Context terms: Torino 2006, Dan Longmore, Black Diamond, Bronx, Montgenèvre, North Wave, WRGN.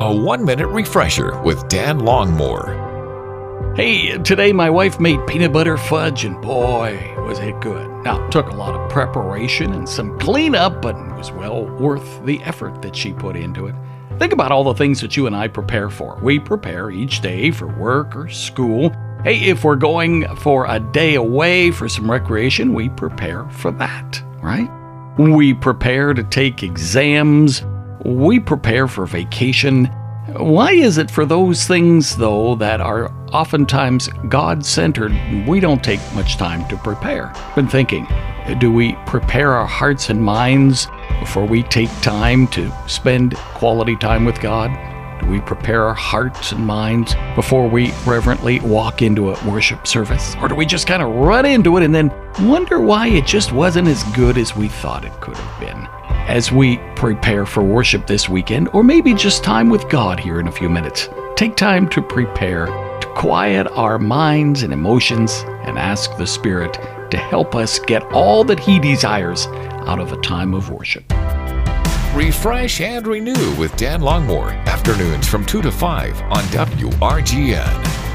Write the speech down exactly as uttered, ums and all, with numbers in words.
A one-minute refresher with Dan Longmore. Hey, today my wife made peanut butter fudge, and boy, was it good. Now, it took a lot of preparation and some cleanup, but it was well worth the effort that she put into it. Think about all the things that you and I prepare for. We prepare each day for work or school. Hey, if we're going for a day away for some recreation, we prepare for that, right? We prepare to take exams. We prepare for vacation. Why is it for those things, though, that are oftentimes God-centered, we don't take much time to prepare? I've been thinking, do we prepare our hearts and minds before we take time to spend quality time with God? Do we prepare our hearts and minds before we reverently walk into a worship service? Or do we just kind of run into it and then wonder why it just wasn't as good as we thought it could have been? As we prepare for worship this weekend, or maybe just time with God here in a few minutes, take time to prepare, to quiet our minds and emotions, and ask the Spirit to help us get all that He desires out of a time of worship. Refresh and renew with Dan Longmore, afternoons from two to five on W R G N.